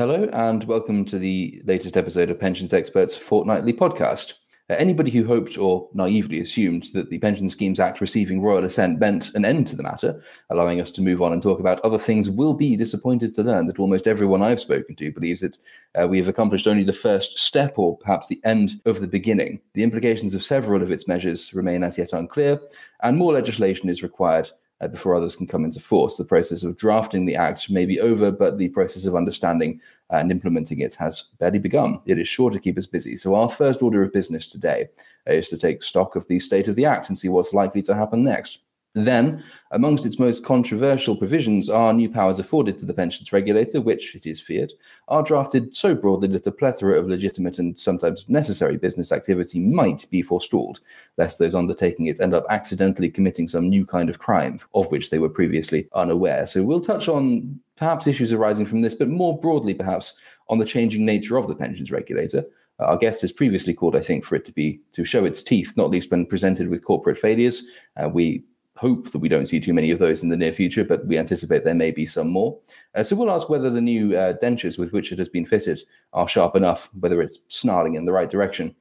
Hello and welcome to the latest episode of Pensions Experts Fortnightly Podcast. Anybody who hoped or naively assumed that the Pension Schemes Act receiving royal assent meant an end to the matter, allowing us to move on and talk about other things, will be disappointed to learn that almost everyone I've spoken to believes that we have accomplished only the first step or perhaps the end of the beginning. The implications of several of its measures remain as yet unclear, and more legislation is required before others can come into force. The process of drafting the Act may be over, but the process of understanding and implementing it has barely begun. It is sure to keep us busy. So our first order of business today is to take stock of the state of the Act and see what's likely to happen next. Then, amongst its most controversial provisions are new powers afforded to the pensions regulator, which, it is feared, are drafted so broadly that a plethora of legitimate and sometimes necessary business activity might be forestalled, lest those undertaking it end up accidentally committing some new kind of crime of which they were previously unaware. So we'll touch on perhaps issues arising from this, but more broadly perhaps on the changing nature of the pensions regulator. Our guest has previously called, I think, for it to show its teeth, not least when presented with corporate failures. We hope that we don't see too many of those in the near future, but we anticipate there may be some more. So we'll ask whether the new dentures with which it has been fitted are sharp enough, whether it's snarling in the right direction.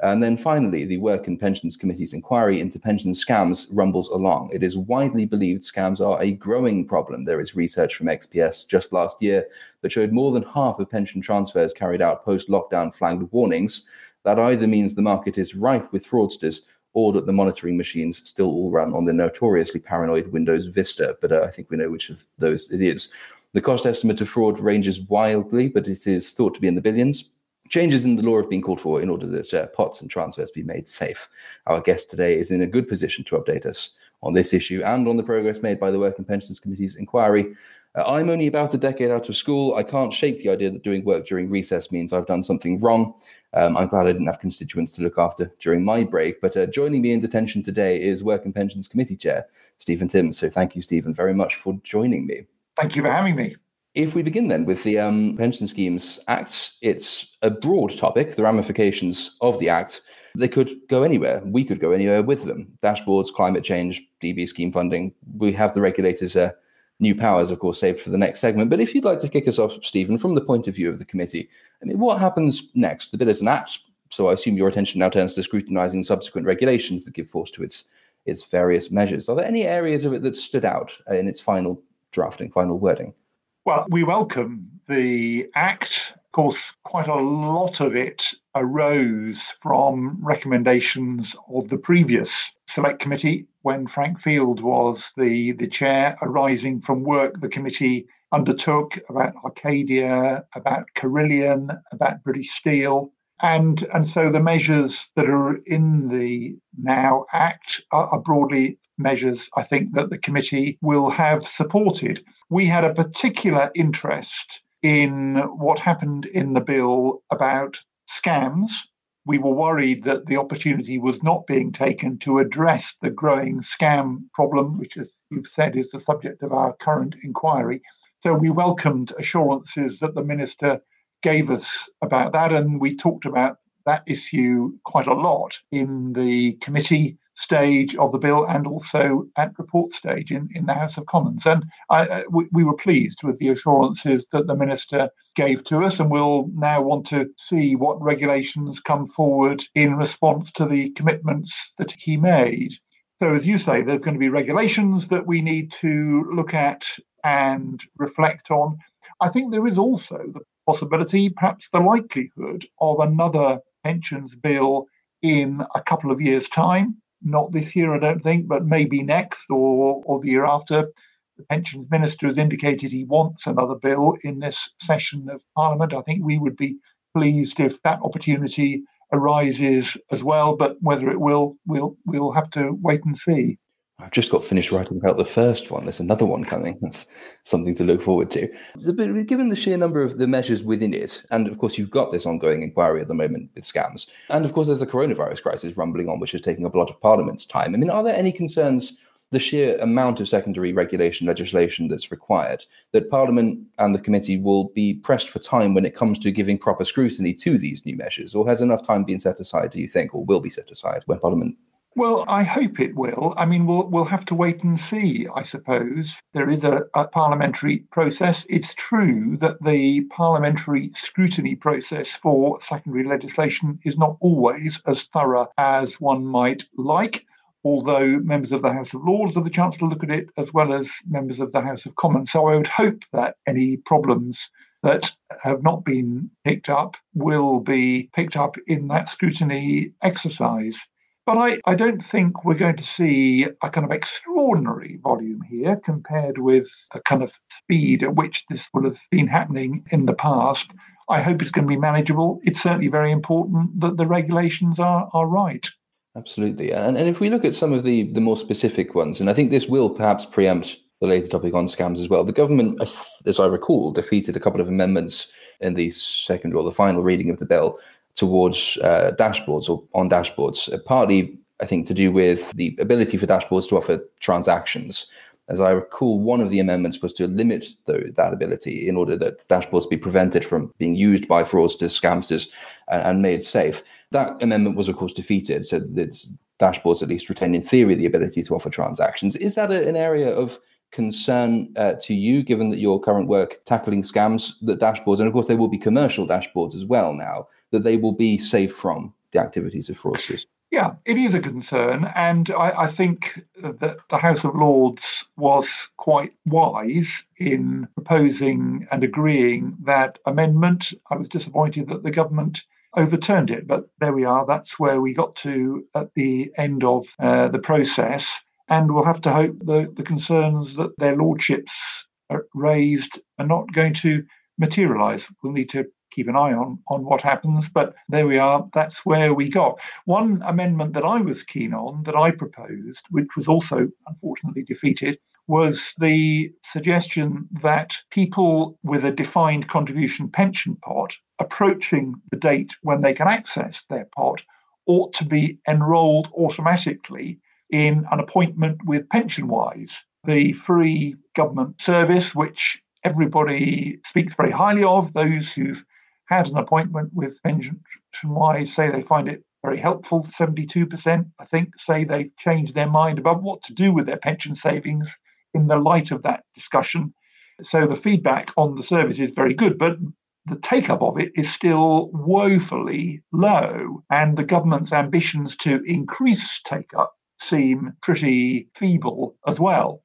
And then finally, the Work and Pensions Committee's inquiry into pension scams rumbles along. It is widely believed scams are a growing problem. There is research from XPS just last year that showed more than half of pension transfers carried out post-lockdown flagged warnings. That either means the market is rife with fraudsters, or that the monitoring machines still all run on the notoriously paranoid Windows Vista, but I think we know which of those it is. The cost estimate of fraud ranges wildly, but it is thought to be in the billions. Changes in the law have been called for in order that pots and transfers be made safe. Our guest today is in a good position to update us on this issue and on the progress made by the Work and Pensions Committee's inquiry. I'm only about a decade out of school. I can't shake the idea that doing work during recess means I've done something wrong. I'm glad I didn't have constituents to look after during my break. But joining me in detention today is Work and Pensions Committee Chair Stephen Timms. So thank you, Stephen, very much for joining me. Thank you for having me. If we begin then with the Pension Schemes Act, it's a broad topic. The ramifications of the Act, they could go anywhere. We could go anywhere with them. Dashboards, climate change, DB scheme funding. We have the regulators new powers, of course, saved for the next segment. But if you'd like to kick us off, Stephen, from the point of view of the committee, I mean, what happens next? The bill is an act, so I assume your attention now turns to scrutinising subsequent regulations that give force to its various measures. Are there any areas of it that stood out in its final drafting, final wording? Well, we welcome the Act. Of course, quite a lot of it arose from recommendations of the previous Select Committee, when Frank Field was the chair, arising from work the committee undertook about Arcadia, about Carillion, about British Steel. And so the measures that are in the now Act are broadly measures, I think, that the committee will have supported. We had a particular interest in what happened in the bill about scams. We were worried that the opportunity was not being taken to address the growing scam problem, which, as you've said, is the subject of our current inquiry. So we welcomed assurances that the Minister gave us about that, and we talked about that issue quite a lot in the committee stage of the bill and also at report stage in the House of Commons. And we were pleased with the assurances that the Minister gave to us, and we'll now want to see what regulations come forward in response to the commitments that he made. So as you say, there's going to be regulations that we need to look at and reflect on. I think there is also the possibility, perhaps the likelihood, of another pensions bill in a couple of years' time. Not this year, I don't think, but maybe next or the year after. The Pensions Minister has indicated he wants another bill in this session of Parliament. I think we would be pleased if that opportunity arises as well, but whether it will, we'll have to wait and see. I've just got finished writing about the first one. There's another one coming. That's something to look forward to. But given the sheer number of the measures within it, and of course you've got this ongoing inquiry at the moment with scams, and of course there's the coronavirus crisis rumbling on, which is taking up a lot of Parliament's time. I mean, are there any concerns, the sheer amount of secondary regulation legislation that's required, that Parliament and the committee will be pressed for time when it comes to giving proper scrutiny to these new measures? Or has enough time been set aside, do you think, or will be set aside when Parliament Well, I hope it will. I mean, we'll have to wait and see, I suppose. There is a parliamentary process. It's true that the parliamentary scrutiny process for secondary legislation is not always as thorough as one might like, although members of the House of Lords have the chance to look at it, as well as members of the House of Commons. So I would hope that any problems that have not been picked up will be picked up in that scrutiny exercise. But I don't think we're going to see a kind of extraordinary volume here compared with a kind of speed at which this will have been happening in the past. I hope it's going to be manageable. It's certainly very important that the regulations are right. Absolutely. And if we look at some of the more specific ones, and I think this will perhaps preempt the later topic on scams as well. The government, as I recall, defeated a couple of amendments in the second or the final reading of the bill towards dashboards or on dashboards, partly, I think, to do with the ability for dashboards to offer transactions. As I recall, one of the amendments was to limit that ability in order that dashboards be prevented from being used by fraudsters, scamsters, and made safe. That amendment was, of course, defeated, so that dashboards at least retain, in theory, the ability to offer transactions. Is that an area of concern to you, given that your current work tackling scams, that dashboards, and of course they will be commercial dashboards as well now, that they will be safe from the activities of fraudsters? Yeah, it is a concern, and I think that the House of Lords was quite wise in proposing and agreeing that amendment. I was disappointed that the government overturned it, but there we are. That's where we got to at the end of the process. And we'll have to hope that the concerns that their lordships raised are not going to materialise. We'll need to keep an eye on what happens, but there we are. That's where we got. One amendment that I was keen on, that I proposed, which was also unfortunately defeated, was the suggestion that people with a defined contribution pension pot approaching the date when they can access their pot ought to be enrolled automatically in an appointment with Pension Wise, the free government service, which everybody speaks very highly of. Those who've had an appointment with Pension Wise say they find it very helpful. 72%, I think, say they've changed their mind about what to do with their pension savings in the light of that discussion. So the feedback on the service is very good, but the take-up of it is still woefully low, and the government's ambitions to increase take-up seem pretty feeble as well.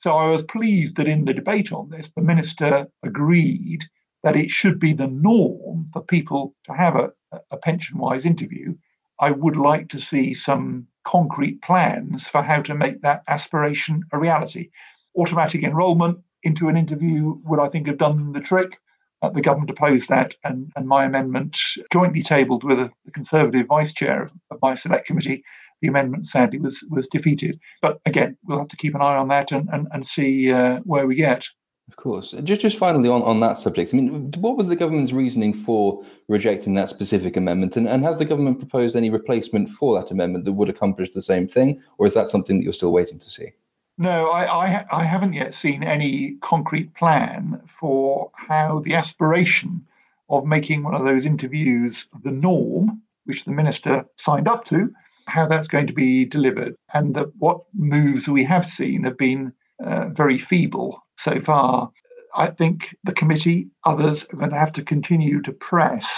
So I was pleased that in the debate on this, the Minister agreed that it should be the norm for people to have a pension-wise interview. I would like to see some concrete plans for how to make that aspiration a reality. Automatic enrolment into an interview would, I think, have done the trick. The government opposed that, and my amendment, jointly tabled with the Conservative Vice Chair of my Select Committee, the amendment sadly was defeated. But again, we'll have to keep an eye on that and see where we get. Of course. Just finally on that subject, I mean, what was the government's reasoning for rejecting that specific amendment? And has the government proposed any replacement for that amendment that would accomplish the same thing? Or is that something that you're still waiting to see? No, I haven't yet seen any concrete plan for how the aspiration of making one of those interviews the norm, which the Minister signed up to, how that's going to be delivered, and that what moves we have seen have been very feeble so far. I think the committee, others, are going to have to continue to press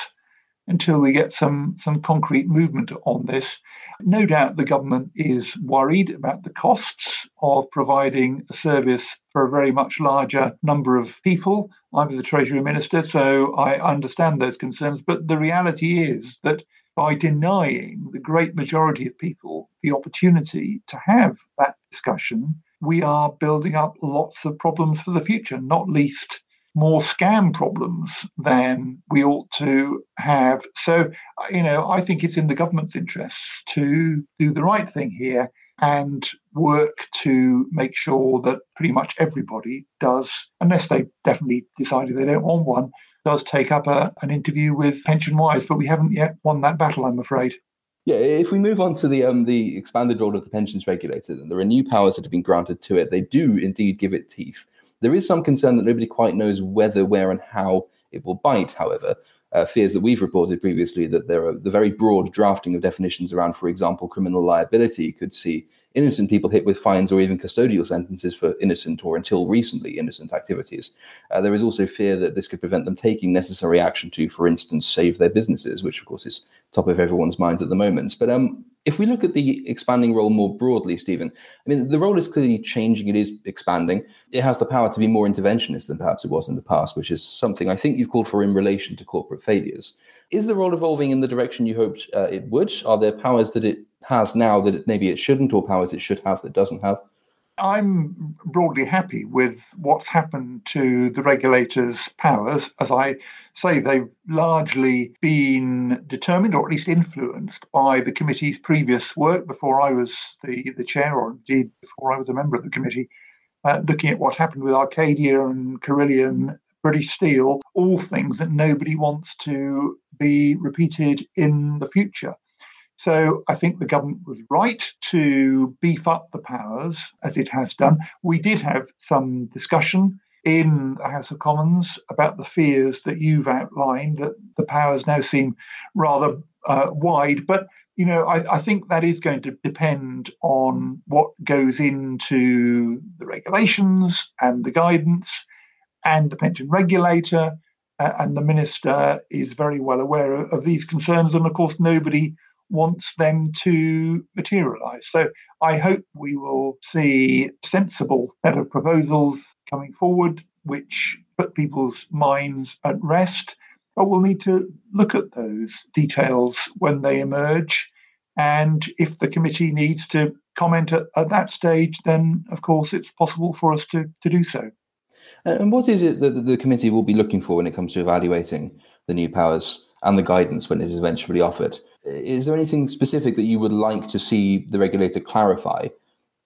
until we get some concrete movement on this. No doubt the government is worried about the costs of providing a service for a very much larger number of people. I'm the Treasury Minister, so I understand those concerns, but the reality is that by denying the great majority of people the opportunity to have that discussion, we are building up lots of problems for the future, not least more scam problems than we ought to have. So, I think it's in the government's interests to do the right thing here and work to make sure that pretty much everybody does, unless they definitely decided they don't want one, does take up an interview with Pension Wise, but we haven't yet won that battle, I'm afraid. Yeah, if we move on to the expanded role of the pensions regulator, then there are new powers that have been granted to it. They do indeed give it teeth. There is some concern that nobody quite knows whether, where, and how it will bite, however. Fears that we've reported previously that there are the very broad drafting of definitions around, for example, criminal liability could see innocent people hit with fines or even custodial sentences for innocent or until recently innocent activities. There is also fear that this could prevent them taking necessary action to, for instance, save their businesses, which, of course, is top of everyone's minds at the moment. But if we look at the expanding role more broadly, Stephen, I mean, the role is clearly changing. It is expanding. It has the power to be more interventionist than perhaps it was in the past, which is something I think you've called for in relation to corporate failures. Is the role evolving in the direction you hoped it would? Are there powers that it has now that maybe it shouldn't, or powers it should have that doesn't have? I'm broadly happy with what's happened to the regulator's powers. As I say, they've largely been determined or at least influenced by the committee's previous work before I was the chair, or indeed before I was a member of the committee, looking at what happened with Arcadia and Carillion, British Steel, all things that nobody wants to be repeated in the future. So I think the government was right to beef up the powers, as it has done. We did have some discussion in the House of Commons about the fears that you've outlined, that the powers now seem rather wide. But, you know, I think that is going to depend on what goes into the regulations and the guidance, and the pension regulator and the minister is very well aware of these concerns. And, of course, nobody wants them to materialise. So I hope we will see a sensible set of proposals coming forward which put people's minds at rest, but we'll need to look at those details when they emerge. And if the committee needs to comment at that stage, then of course it's possible for us to do so. And what is it that the committee will be looking for when it comes to evaluating the new powers and the guidance when it is eventually offered? Is there anything specific that you would like to see the regulator clarify?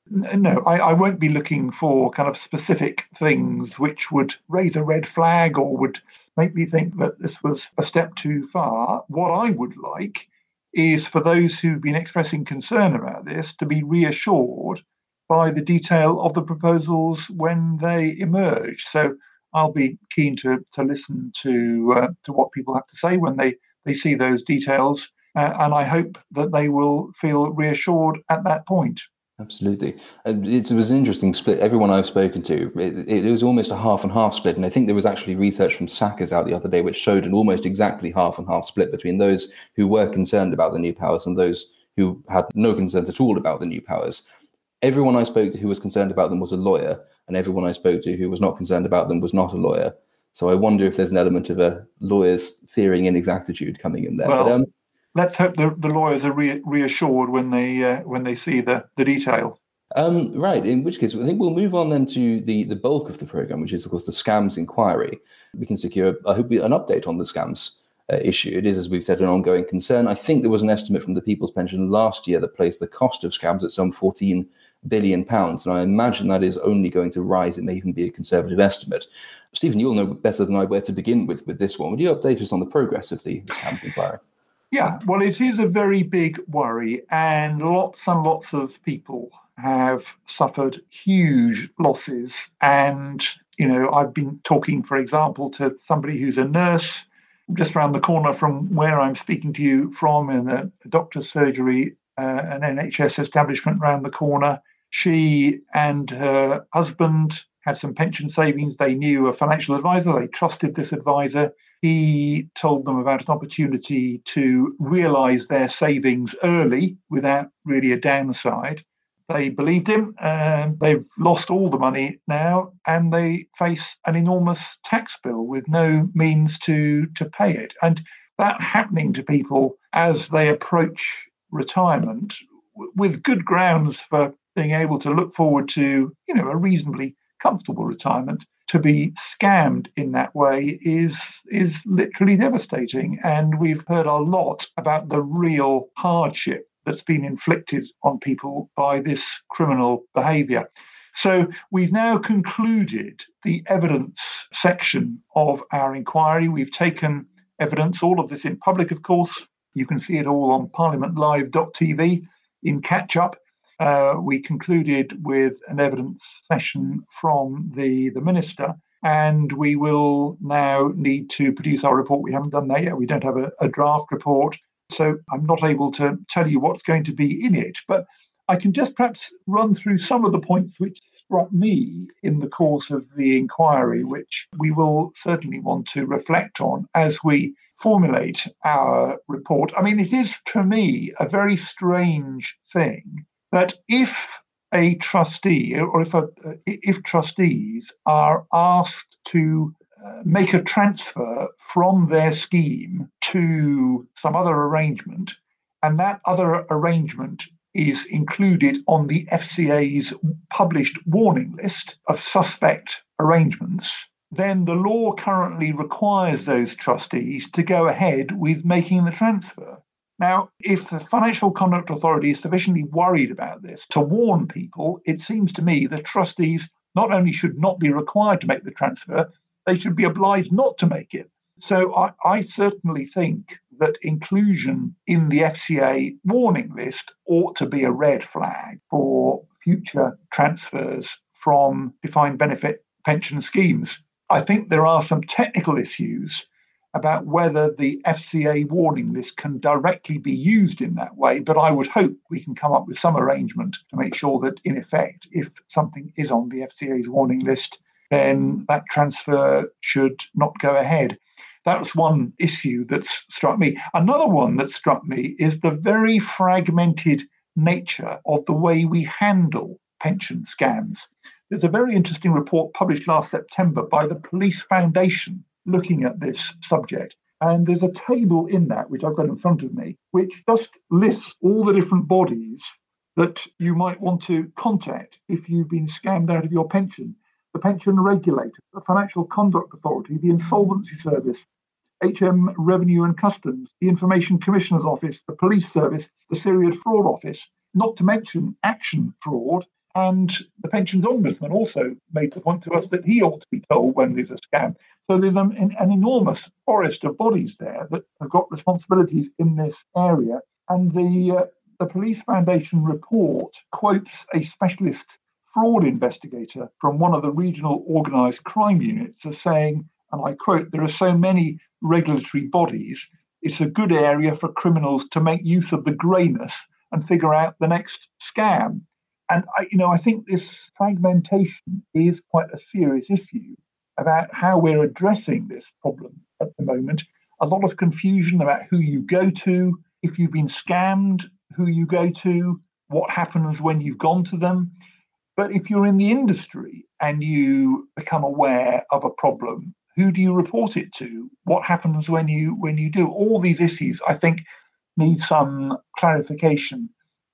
No, I won't be looking for kind of specific things which would raise a red flag or would make me think that this was a step too far. What I would like is for those who've been expressing concern about this to be reassured by the detail of the proposals when they emerge. So I'll be keen to listen to what people have to say when they see those details. And I hope that they will feel reassured at that point. Absolutely. It was an interesting split. Everyone I've spoken to, it was almost a half and half split. And I think there was actually research from Sackers out the other day which showed an almost exactly half and half split between those who were concerned about the new powers and those who had no concerns at all about the new powers. Everyone I spoke to who was concerned about them was a lawyer, and everyone I spoke to who was not concerned about them was not a lawyer. So I wonder if there's an element of a lawyer's fearing inexactitude coming in there. Well, but, let's hope the lawyers are reassured when they see the detail. Right, in which case I think we'll move on then to the bulk of the programme, which is, of course, the scams inquiry. We can secure, I hope, an update on the scams issue. It is, as we've said, an ongoing concern. I think there was an estimate from the People's Pension last year that placed the cost of scams at some £14 billion, and I imagine that is only going to rise. It may even be a conservative estimate. Stephen, you'll know better than I where to begin with this one. Would you update us on the progress of the scams inquiry? Yeah, well, it is a very big worry, and lots of people have suffered huge losses. And, you know, I've been talking, for example, to somebody who's a nurse just around the corner from where I'm speaking to you from, in a doctor's surgery, an NHS establishment around the corner. She and her husband had some pension savings. They knew a financial advisor. They trusted this advisor. He told them about an opportunity to realise their savings early without really a downside. They believed him, and they've lost all the money now, and they face an enormous tax bill with no means to pay it. And that happening to people as they approach retirement, with good grounds for being able to look forward to, you know, a reasonably comfortable retirement, to be scammed in that way is literally devastating. And we've heard a lot about the real hardship that's been inflicted on people by this criminal behaviour. So we've now concluded the evidence section of our inquiry. We've taken evidence, all of this in public, of course. You can see it all on parliamentlive.tv in catch-up. We concluded with an evidence session from the minister, and we will now need to produce our report. We haven't done that yet. We don't have a draft report, so I'm not able to tell you what's going to be in it, but I can just perhaps run through some of the points which struck me in the course of the inquiry, which we will certainly want to reflect on as we formulate our report. I mean, it is, to me, a very strange thing that if a trustee or if trustees are asked to make a transfer from their scheme to some other arrangement, and that other arrangement is included on the FCA's published warning list of suspect arrangements, then the law currently requires those trustees to go ahead with making the transfer. Now, if the Financial Conduct Authority is sufficiently worried about this to warn people, it seems to me that trustees not only should not be required to make the transfer, they should be obliged not to make it. So I certainly think that inclusion in the FCA warning list ought to be a red flag for future transfers from defined benefit pension schemes. I think there are some technical issues about whether the FCA warning list can directly be used in that way, but I would hope we can come up with some arrangement to make sure that, in effect, if something is on the FCA's warning list, then that transfer should not go ahead. That's one issue that's struck me. Another one that struck me is the very fragmented nature of the way we handle pension scams. There's a very interesting report published last September by the Police Foundation looking at this subject. And there's a table in that, which I've got in front of me, which just lists all the different bodies that you might want to contact if you've been scammed out of your pension. The Pension Regulator, the Financial Conduct Authority, the Insolvency Service, HM Revenue and Customs, the Information Commissioner's Office, the Police Service, the Serious Fraud Office, not to mention Action Fraud, and the Pensions Ombudsman also made the point to us that he ought to be told when there's a scam. So there's an enormous forest of bodies there that have got responsibilities in this area. And the Police Foundation report quotes a specialist fraud investigator from one of the regional organised crime units as saying, and I quote, "There are so many regulatory bodies, it's a good area for criminals to make use of the greyness and figure out the next scam." And I think this fragmentation is quite a serious issue about how we're addressing this problem at the moment. A lot of confusion about who you go to, if you've been scammed, who you go to, what happens when you've gone to them. But if you're in the industry and you become aware of a problem, who do you report it to? What happens when you do? All these issues, I think, need some clarification.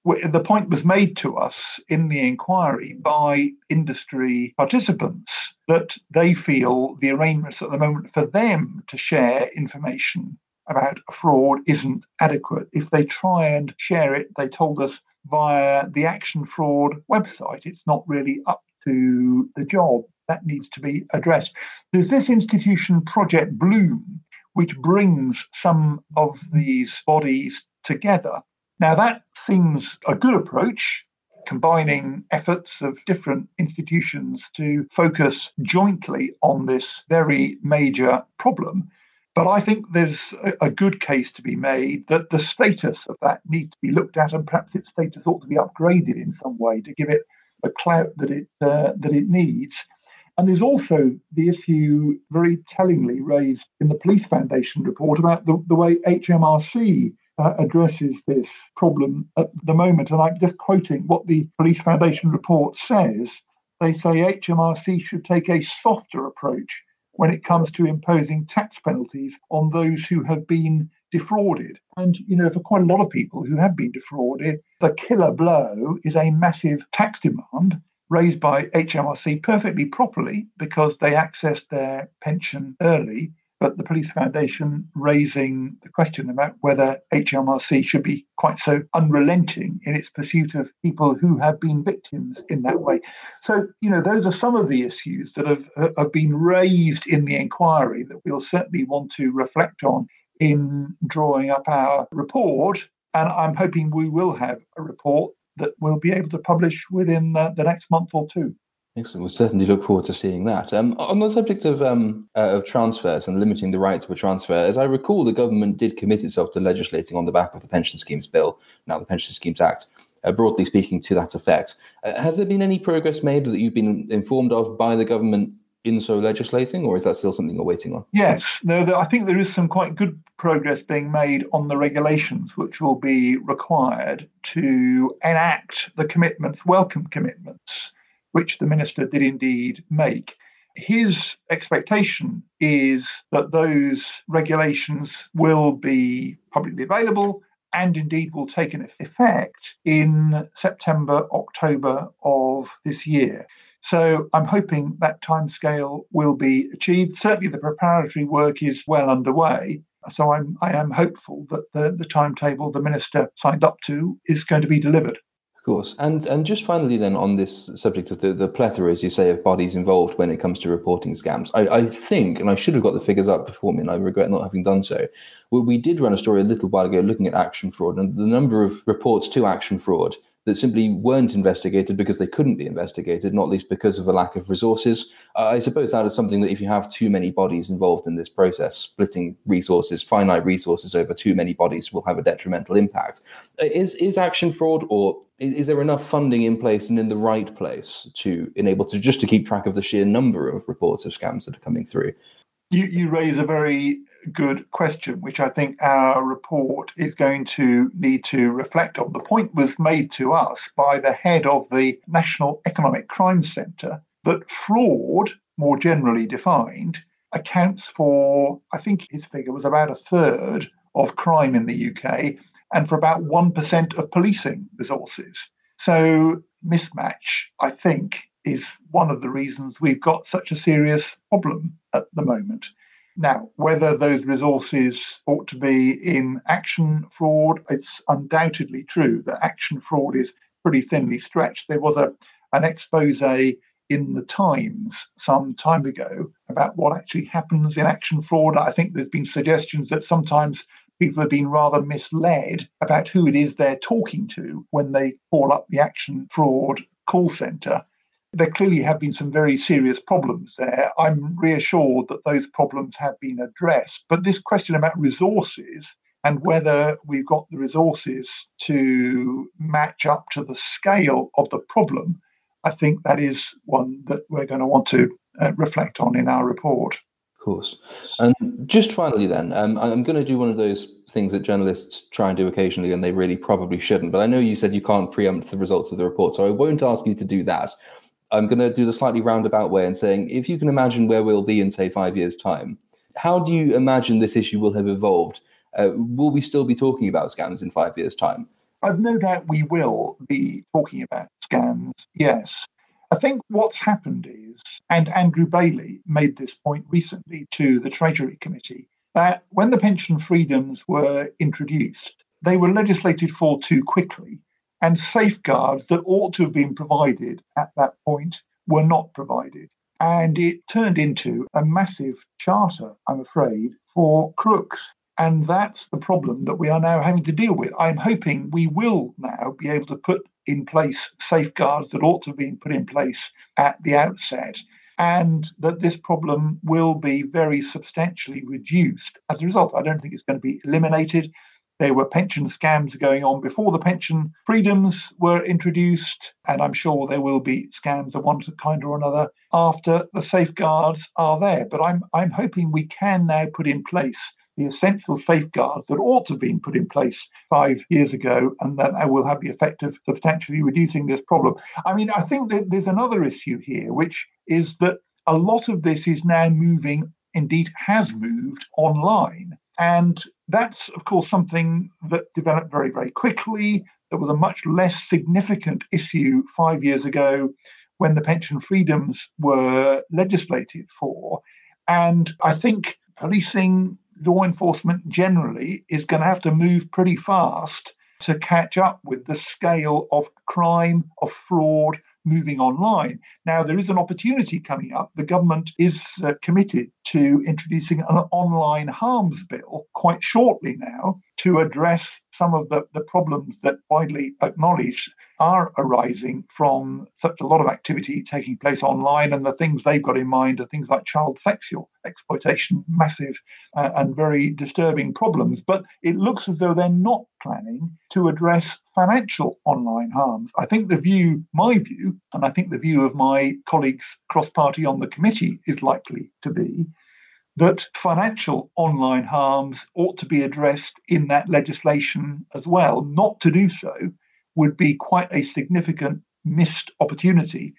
The point was made to us in the inquiry by industry participants that they feel the arrangements at the moment for them to share information about fraud isn't adequate. If they try and share it, they told us, via the Action Fraud website, it's not really up to the job. That needs to be addressed. There's this institution, Project Bloom, which brings some of these bodies together. Now, that seems a good approach, combining efforts of different institutions to focus jointly on this very major problem. But I think there's a good case to be made that the status of that needs to be looked at, and perhaps its status ought to be upgraded in some way to give it the clout that it needs. And there's also the issue very tellingly raised in the Police Foundation report about the way HMRC addresses this problem at the moment. And I'm just quoting what the Police Foundation report says. They say HMRC should take a softer approach when it comes to imposing tax penalties on those who have been defrauded. And, for quite a lot of people who have been defrauded, the killer blow is a massive tax demand raised by HMRC perfectly properly because they accessed their pension early, but the Police Foundation raising the question about whether HMRC should be quite so unrelenting in its pursuit of people who have been victims in that way. So, those are some of the issues that have been raised in the inquiry that we'll certainly want to reflect on in drawing up our report. And I'm hoping we will have a report that we'll be able to publish within the next month or two. Excellent. We'll certainly look forward to seeing that. On the subject of transfers and limiting the right to a transfer, as I recall, the government did commit itself to legislating on the back of the Pension Schemes Bill, now the Pension Schemes Act, broadly speaking to that effect. Has there been any progress made that you've been informed of by the government in so legislating, or is that still something you're waiting on? Yes. No, I think there is some quite good progress being made on the regulations which will be required to enact the commitments, welcome commitments, which the minister did indeed make. His expectation is that those regulations will be publicly available and indeed will take an effect in September, October of this year. So I'm hoping that timescale will be achieved. Certainly the preparatory work is well underway. So I am hopeful that the timetable the minister signed up to is going to be delivered. Of course. And just finally then on this subject of the plethora, as you say, of bodies involved when it comes to reporting scams, I think, and I should have got the figures up before me and I regret not having done so, we did run a story a little while ago looking at Action Fraud and the number of reports to Action Fraud that simply weren't investigated because they couldn't be investigated, not least because of a lack of resources. I suppose that is something that if you have too many bodies involved in this process, splitting resources, finite resources over too many bodies will have a detrimental impact. Is Action Fraud, or is there enough funding in place and in the right place to enable to just to keep track of the sheer number of reports of scams that are coming through? You raise a very good question, which I think our report is going to need to reflect on. The point was made to us by the head of the National Economic Crime Centre that fraud, more generally defined, accounts for, I think his figure was about a third of crime in the UK and for about 1% of policing resources. So mismatch, I think, is one of the reasons we've got such a serious problem at the moment. Now, whether those resources ought to be in Action Fraud, it's undoubtedly true that Action Fraud is pretty thinly stretched. There was an expose in the Times some time ago about what actually happens in Action Fraud. I think there's been suggestions that sometimes people have been rather misled about who it is they're talking to when they call up the Action Fraud call centre. There clearly have been some very serious problems there. I'm reassured that those problems have been addressed. But this question about resources and whether we've got the resources to match up to the scale of the problem, I think that is one that we're going to want to reflect on in our report. Of course. And just finally then, I'm going to do one of those things that journalists try and do occasionally and they really probably shouldn't. But I know you said you can't preempt the results of the report, so I won't ask you to do that. I'm going to do the slightly roundabout way and saying, if you can imagine where we'll be in, say, 5 years' time, how do you imagine this issue will have evolved? Will we still be talking about scams in 5 years' time? I've no doubt we will be talking about scams, yes. I think what's happened is, and Andrew Bailey made this point recently to the Treasury Committee, that when the pension freedoms were introduced, they were legislated for too quickly. And safeguards that ought to have been provided at that point were not provided. And it turned into a massive charter, I'm afraid, for crooks. And that's the problem that we are now having to deal with. I'm hoping we will now be able to put in place safeguards that ought to have been put in place at the outset, and that this problem will be very substantially reduced as a result. I don't think it's going to be eliminated. There were pension scams going on before the pension freedoms were introduced, and I'm sure there will be scams of one kind or another after the safeguards are there. But I'm hoping we can now put in place the essential safeguards that ought to have been put in place 5 years ago, and that will have the effect of substantially reducing this problem. I mean, I think that there's another issue here, which is that a lot of this is now moving, indeed has moved, online. And that's, of course, something that developed very, very quickly. That was a much less significant issue 5 years ago when the pension freedoms were legislated for. And I think policing, law enforcement generally is going to have to move pretty fast to catch up with the scale of crime, of fraud moving online. Now, there is an opportunity coming up. The government is committed to introducing an online harms bill quite shortly now to address some of the problems that widely acknowledged are arising from such a lot of activity taking place online, and the things they've got in mind are things like child sexual exploitation, massive and very disturbing problems. But it looks as though they're not planning to address financial online harms. I think the view, my view, and I think the view of my colleagues cross-party on the committee is likely to be that financial online harms ought to be addressed in that legislation as well. Not to do so would be quite a significant missed opportunity.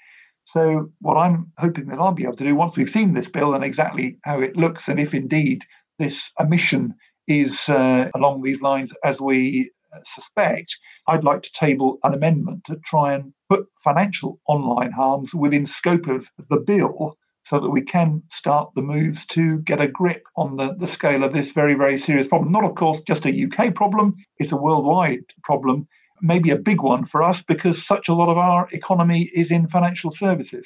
So what I'm hoping that I'll be able to do once we've seen this bill and exactly how it looks, and if indeed this omission is along these lines as we suspect, I'd like to table an amendment to try and put financial online harms within scope of the bill, so that we can start the moves to get a grip on the scale of this very, very serious problem. Not, of course, just a UK problem. It's a worldwide problem, maybe a big one for us, because such a lot of our economy is in financial services.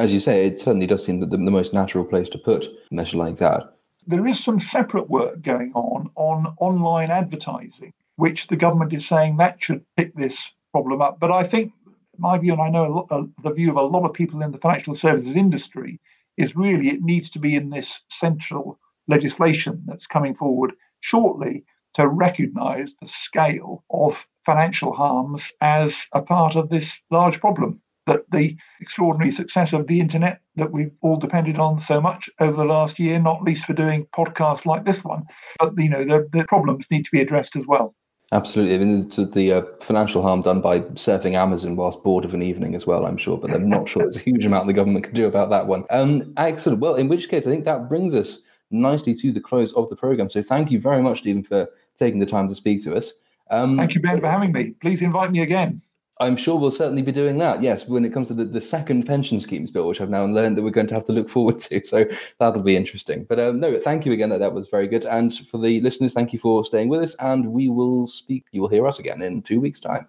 As you say, it certainly does seem that the most natural place to put a measure like that. There is some separate work going on online advertising, which the government is saying that should pick this problem up. But I think my view, and I know the view of a lot of people in the financial services industry, is really it needs to be in this central legislation that's coming forward shortly to recognise the scale of financial harms as a part of this large problem that the extraordinary success of the internet that we've all depended on so much over the last year, not least for doing podcasts like this one, but you know the problems need to be addressed as well. Absolutely. I mean, the financial harm done by surfing Amazon whilst bored of an evening as well, I'm sure, but I'm not sure there's a huge amount the government can do about that one. Excellent. Well, in which case, I think that brings us nicely to the close of the programme. So thank you very much, Stephen, for taking the time to speak to us. Thank you, Ben, for having me. Please invite me again. I'm sure we'll certainly be doing that, yes, when it comes to the second pension schemes bill, which I've now learned that we're going to have to look forward to. So that'll be interesting. But no, thank you again. That was very good. And for the listeners, thank you for staying with us. And we will speak. You will hear us again in 2 weeks' time.